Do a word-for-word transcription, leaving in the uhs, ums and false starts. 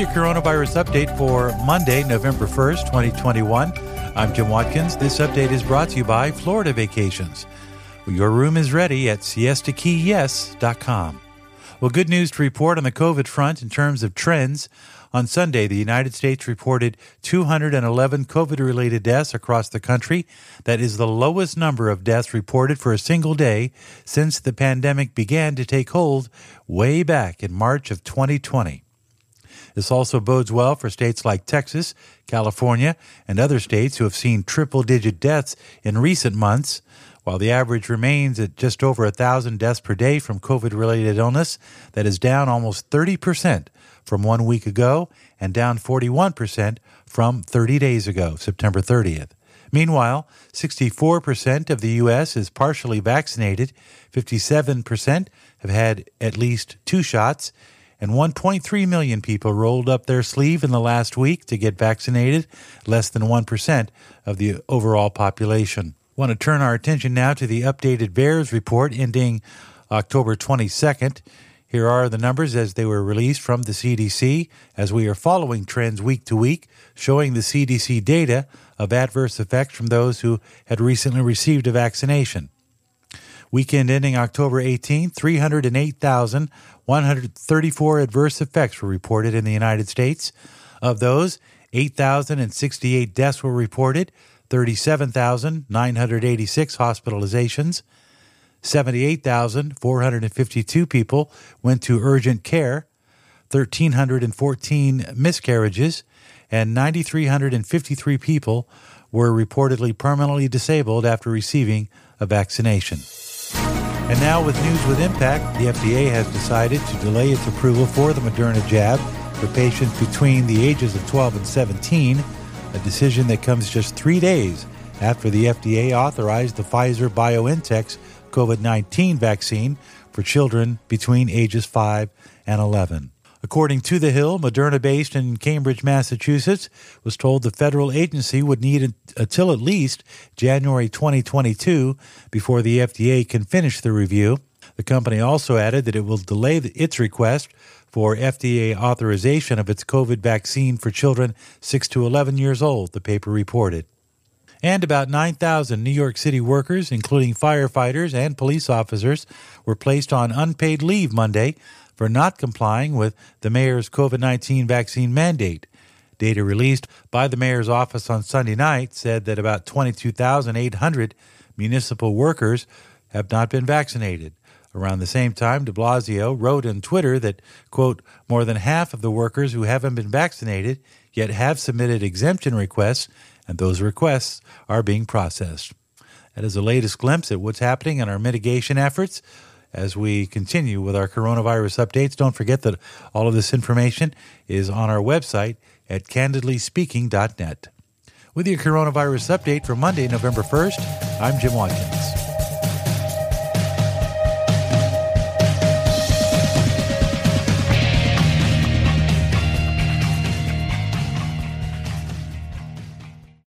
your coronavirus update for Monday, November first, twenty twenty-one. I'm Jim Watkins. This update is brought to you by Florida Vacations. Your room is ready at siesta key yes dot com. Well, good news to report on the COVID front in terms of trends. On Sunday, the United States reported two hundred eleven COVID-related deaths across the country. That is the lowest number of deaths reported for a single day since the pandemic began to take hold way back in March of twenty twenty. This also bodes well for states like Texas, California, and other states who have seen triple-digit deaths in recent months. While the average remains at just over one thousand deaths per day from COVID-related illness, that is down almost thirty percent from one week ago and down forty-one percent from thirty days ago, September thirtieth. Meanwhile, sixty-four percent of the U S is partially vaccinated, fifty-seven percent have had at least two shots, and one point three million people rolled up their sleeve in the last week to get vaccinated, less than one percent of the overall population. I want to turn our attention now to the updated VAERS report ending October twenty-second. Here are the numbers as they were released from the C D C, as we are following trends week to week, showing the C D C data of adverse effects from those who had recently received a vaccination. Weekend ending October eighteenth, three hundred eight thousand, one hundred thirty-four adverse effects were reported in the United States. Of those, eight thousand sixty-eight deaths were reported, thirty-seven thousand, nine hundred eighty-six hospitalizations, seventy-eight thousand, four hundred fifty-two people went to urgent care, one thousand three hundred fourteen miscarriages, and nine thousand three hundred fifty-three people were reportedly permanently disabled after receiving a vaccination. And now with news with impact, the F D A has decided to delay its approval for the Moderna jab for patients between the ages of twelve and seventeen, a decision that comes just three days after the F D A authorized the Pfizer-BioNTech's COVID nineteen vaccine for children between ages five and eleven. According to The Hill, Moderna, based in Cambridge, Massachusetts, was told the federal agency would need until at least January twenty twenty-two before the F D A can finish the review. The company also added that it will delay its request for F D A authorization of its COVID vaccine for children six to eleven years old, the paper reported. And about nine thousand New York City workers, including firefighters and police officers, were placed on unpaid leave Monday for not complying with the mayor's COVID nineteen vaccine mandate. Data released by the mayor's office on Sunday night said that about twenty-two thousand eight hundred municipal workers have not been vaccinated. Around the same time, de Blasio wrote on Twitter that, quote, more than half of the workers who haven't been vaccinated yet have submitted exemption requests, and those requests are being processed. That is the latest glimpse at what's happening in our mitigation efforts. As we continue with our coronavirus updates, don't forget that all of this information is on our website at candidly speaking dot net. With your coronavirus update for Monday, November first, I'm Jim Watkins.